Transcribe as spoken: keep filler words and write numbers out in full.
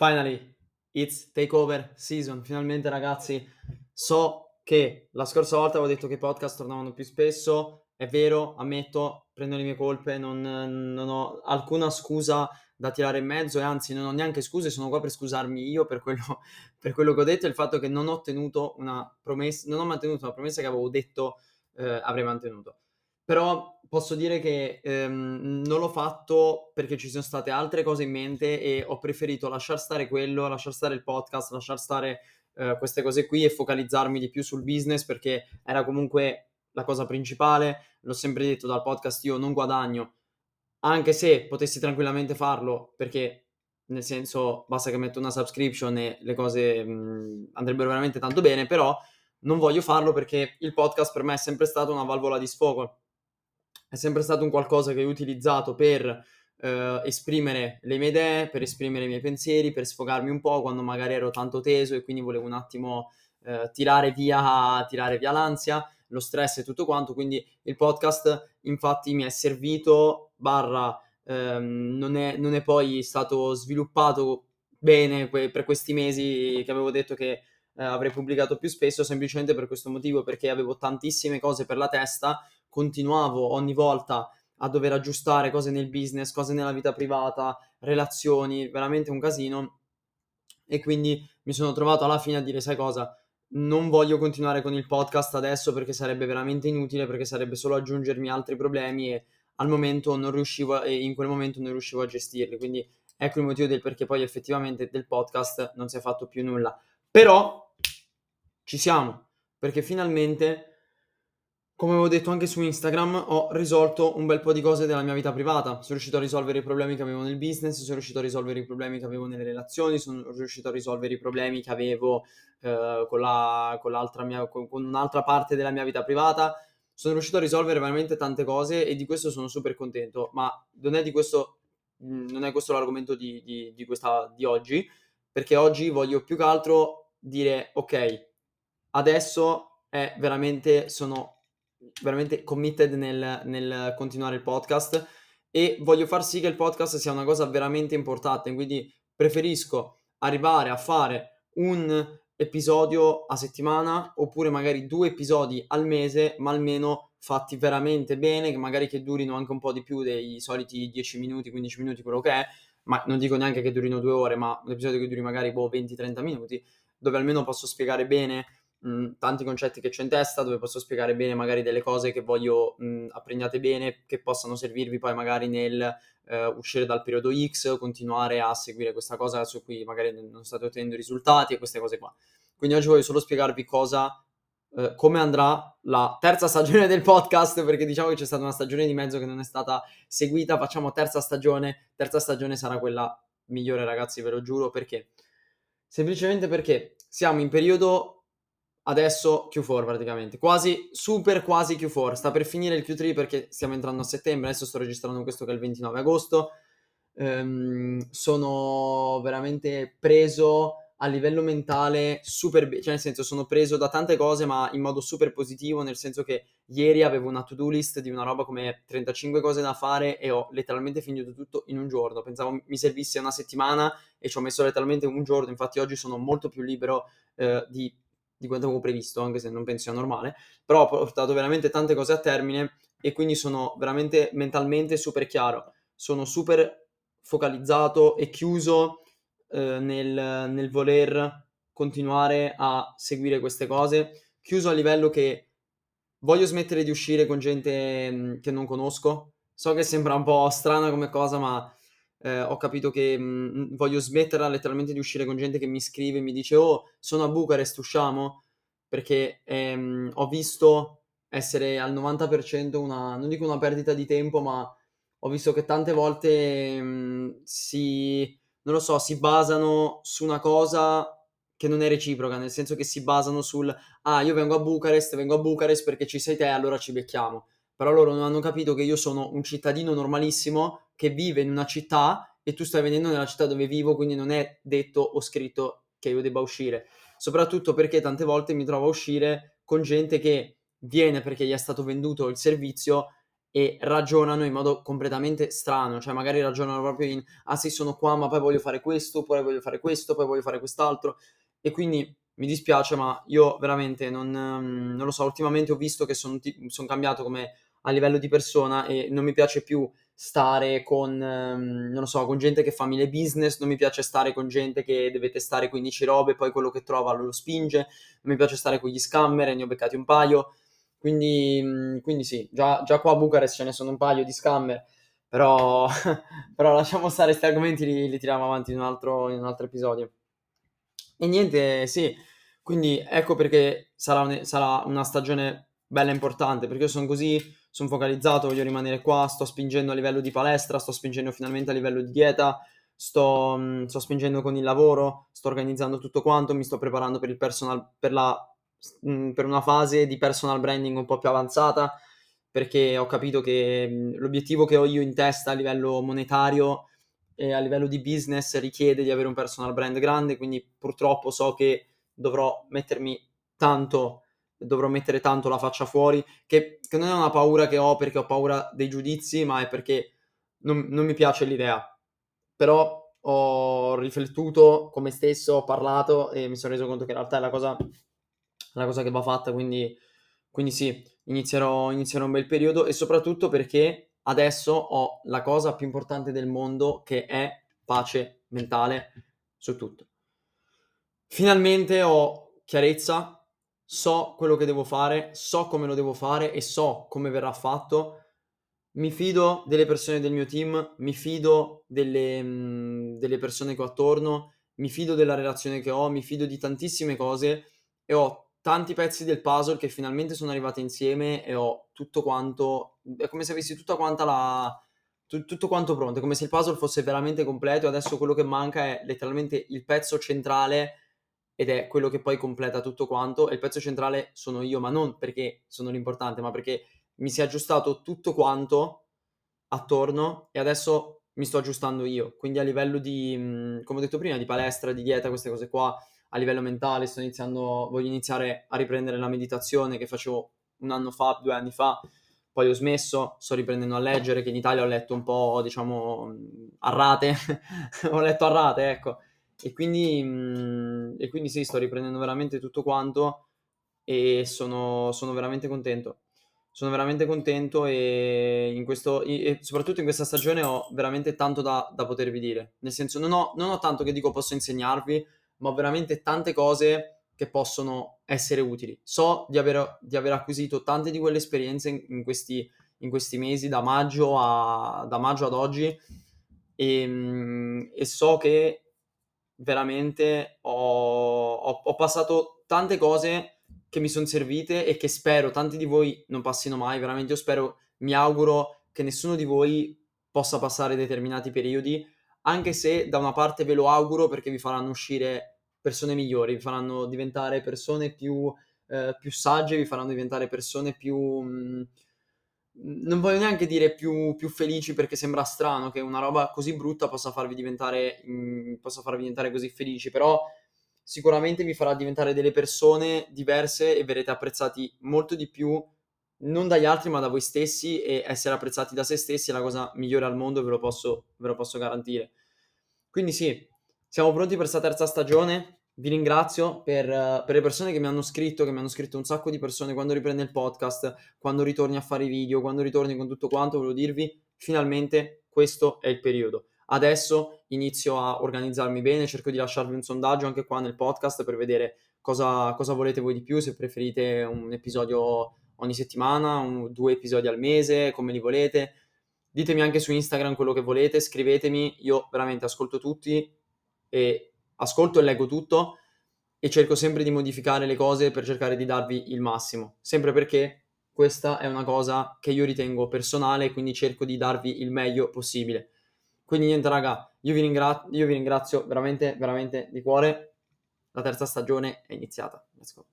Finally, it's takeover season. Finalmente, ragazzi, so che la scorsa volta avevo detto che i podcast tornavano più spesso. È vero, ammetto, prendo le mie colpe, non, non ho alcuna scusa da tirare in mezzo e anzi non ho neanche scuse, sono qua per scusarmi io per quello, per quello che ho detto e il fatto che non ho tenuto una promessa, non ho mantenuto una promessa che avevo detto eh, avrei mantenuto. Però posso dire che ehm, non l'ho fatto perché ci sono state altre cose in mente e ho preferito lasciar stare quello, lasciar stare il podcast, lasciar stare eh, queste cose qui e focalizzarmi di più sul business perché era comunque la cosa principale. L'ho sempre detto, dal podcast io non guadagno, anche se potessi tranquillamente farlo perché nel senso basta che metto una subscription e le cose mh, andrebbero veramente tanto bene, però non voglio farlo perché il podcast per me è sempre stata una valvola di sfogo. È sempre stato un qualcosa che ho utilizzato per eh, esprimere le mie idee, per esprimere i miei pensieri, per sfogarmi un po' quando magari ero tanto teso e quindi volevo un attimo eh, tirare via, tirare via l'ansia, lo stress e tutto quanto. Quindi il podcast infatti mi è servito, barra ehm, non è, non è poi stato sviluppato bene que- per questi mesi che avevo detto che eh, avrei pubblicato più spesso, semplicemente per questo motivo, perché avevo tantissime cose per la testa. Continuavo ogni volta a dover aggiustare cose nel business, cose nella vita privata, relazioni, veramente un casino. E quindi mi sono trovato alla fine a dire, sai cosa, non voglio continuare con il podcast adesso perché sarebbe veramente inutile, perché sarebbe solo aggiungermi altri problemi e al momento non riuscivo, a, e in quel momento non riuscivo a gestirli. Quindi ecco il motivo del perché poi effettivamente del podcast non si è fatto più nulla. Però ci siamo, perché finalmente, come avevo detto anche su Instagram, ho risolto un bel po' di cose della mia vita privata. Sono riuscito a risolvere i problemi che avevo nel business, sono riuscito a risolvere i problemi che avevo nelle relazioni, sono riuscito a risolvere i problemi che avevo eh, con, la, con, l'altra mia, con, con un'altra parte della mia vita privata. Sono riuscito a risolvere veramente tante cose e di questo sono super contento, ma non è, di questo, non è questo l'argomento di, di, di, questa, di oggi, perché oggi voglio più che altro dire, ok, adesso è veramente sono... veramente committed nel, nel continuare il podcast e voglio far sì che il podcast sia una cosa veramente importante, quindi preferisco arrivare a fare un episodio a settimana oppure magari due episodi al mese, ma almeno fatti veramente bene, che magari che durino anche un po' di più dei soliti dieci minuti, quindici minuti, quello che è, ma non dico neanche che durino due ore, ma un episodio che duri magari boh, venti trenta minuti, dove almeno posso spiegare bene tanti concetti che c'ho in testa, dove posso spiegare bene magari delle cose che voglio mh, apprendiate bene, che possano servirvi poi magari nel eh, uscire dal periodo X, continuare a seguire questa cosa su cui magari non state ottenendo risultati e queste cose qua. Quindi oggi voglio solo spiegarvi cosa eh, come andrà la terza stagione del podcast, perché diciamo che c'è stata una stagione di mezzo che non è stata seguita. Facciamo terza stagione, terza stagione sarà quella migliore, ragazzi, ve lo giuro, perché semplicemente perché siamo in periodo adesso Q quattro praticamente, quasi, super quasi Q quattro, sta per finire il Q tre perché stiamo entrando a settembre, adesso sto registrando questo che è il ventinove agosto, ehm, sono veramente preso a livello mentale, super be- cioè nel senso sono preso da tante cose ma in modo super positivo, nel senso che ieri avevo una to-do list di una roba come trentacinque cose da fare e ho letteralmente finito tutto in un giorno, pensavo mi servisse una settimana e ci ho messo letteralmente un giorno, infatti oggi sono molto più libero eh, di... di quanto avevo previsto, anche se non penso sia normale, però ho portato veramente tante cose a termine e quindi sono veramente mentalmente super chiaro, sono super focalizzato e chiuso eh, nel, nel voler continuare a seguire queste cose, chiuso a livello che voglio smettere di uscire con gente mh, che non conosco. So che sembra un po' strana come cosa, ma Eh, ho capito che mh, voglio smetterla letteralmente di uscire con gente che mi scrive e mi dice oh sono a Bucarest, usciamo, perché ehm, ho visto essere al novanta per cento una, non dico una perdita di tempo, ma ho visto che tante volte mh, si non lo so, si basano su una cosa che non è reciproca, nel senso che si basano sul ah io vengo a Bucarest, vengo a Bucarest perché ci sei te, allora ci becchiamo. Però loro non hanno capito che io sono un cittadino normalissimo che vive in una città e tu stai venendo nella città dove vivo, quindi non è detto o scritto che io debba uscire. Soprattutto perché tante volte mi trovo a uscire con gente che viene perché gli è stato venduto il servizio e ragionano in modo completamente strano, cioè magari ragionano proprio in ah sì sono qua ma poi voglio fare questo, poi voglio fare questo, poi voglio fare quest'altro, e quindi mi dispiace ma io veramente non, non lo so, ultimamente ho visto che sono son cambiato come a livello di persona e non mi piace più stare con, non lo so, con gente che fa mille business, non mi piace stare con gente che deve testare quindici robe, poi quello che trova lo spinge, non mi piace stare con gli scammer, e ne ho beccati un paio, quindi, quindi sì, già, già qua a Bucarest ce ne sono un paio di scammer, però, però lasciamo stare questi argomenti, li, li tiriamo avanti in un altro, in un altro episodio. E niente, sì, quindi ecco perché sarà, un, sarà una stagione bella importante, perché io sono così... sono focalizzato, voglio rimanere qua, sto spingendo a livello di palestra, sto spingendo finalmente a livello di dieta, sto, sto spingendo con il lavoro, sto organizzando tutto quanto, mi sto preparando per il personal, per, la, per una fase di personal branding un po' più avanzata, perché ho capito che l'obiettivo che ho io in testa a livello monetario e a livello di business richiede di avere un personal brand grande, quindi purtroppo so che dovrò mettermi tanto dovrò mettere tanto la faccia fuori, che, che non è una paura che ho perché ho paura dei giudizi, ma è perché non, non mi piace l'idea. Però ho riflettuto con me stesso, ho parlato e mi sono reso conto che in realtà è la cosa, la cosa che va fatta, quindi, quindi sì, inizierò, inizierò un bel periodo, e soprattutto perché adesso ho la cosa più importante del mondo, che è pace mentale su tutto. Finalmente ho chiarezza, so quello che devo fare, so come lo devo fare e so come verrà fatto, mi fido delle persone del mio team, mi fido delle, delle persone che ho attorno, mi fido della relazione che ho, mi fido di tantissime cose e ho tanti pezzi del puzzle che finalmente sono arrivati insieme e ho tutto quanto, è come se avessi tutta quanta la, tu, tutto quanto pronto, è come se il puzzle fosse veramente completo e adesso quello che manca è letteralmente il pezzo centrale, ed è quello che poi completa tutto quanto, e il pezzo centrale sono io, ma non perché sono l'importante, ma perché mi si è aggiustato tutto quanto attorno e adesso mi sto aggiustando io, quindi a livello di, come ho detto prima, di palestra, di dieta, queste cose qua, a livello mentale sto iniziando, voglio iniziare a riprendere la meditazione che facevo un anno fa, due anni fa, poi ho smesso, sto riprendendo a leggere, che in Italia ho letto un po', diciamo, a rate, ho letto a rate, ecco. E quindi, e quindi sì, sto riprendendo veramente tutto quanto e sono, sono veramente contento, sono veramente contento e, in questo, e soprattutto in questa stagione ho veramente tanto da, da potervi dire, nel senso non ho, non ho tanto che dico posso insegnarvi, ma ho veramente tante cose che possono essere utili, so di aver, di aver acquisito tante di quelle esperienze in, in, questi, in questi mesi, da maggio, a, da maggio ad oggi e, e so che veramente ho, ho, ho passato tante cose che mi sono servite e che spero tanti di voi non passino mai, veramente io spero, mi auguro che nessuno di voi possa passare determinati periodi, anche se da una parte ve lo auguro perché vi faranno uscire persone migliori, vi faranno diventare persone più, eh, più sagge, vi faranno diventare persone più... Mh, non voglio neanche dire più, più felici perché sembra strano che una roba così brutta possa farvi diventare mh, possa farvi diventare così felici, però sicuramente vi farà diventare delle persone diverse e verrete apprezzati molto di più non dagli altri ma da voi stessi, e essere apprezzati da se stessi è la cosa migliore al mondo, ve lo posso, ve lo posso garantire. Quindi sì, siamo pronti per questa terza stagione, vi ringrazio per, per le persone che mi hanno scritto, che mi hanno scritto un sacco di persone quando riprende il podcast, quando ritorni a fare i video, quando ritorni con tutto quanto, volevo dirvi, finalmente questo è il periodo. Adesso inizio a organizzarmi bene, cerco di lasciarvi un sondaggio anche qua nel podcast per vedere cosa, cosa volete voi di più, se preferite un episodio ogni settimana, un, due episodi al mese, come li volete. Ditemi anche su Instagram quello che volete, scrivetemi, io veramente ascolto tutti e... ascolto e leggo tutto e cerco sempre di modificare le cose per cercare di darvi il massimo, sempre perché questa è una cosa che io ritengo personale, quindi cerco di darvi il meglio possibile. Quindi niente raga, io vi, ringra- io vi ringrazio veramente veramente di cuore, la terza stagione è iniziata, let's go.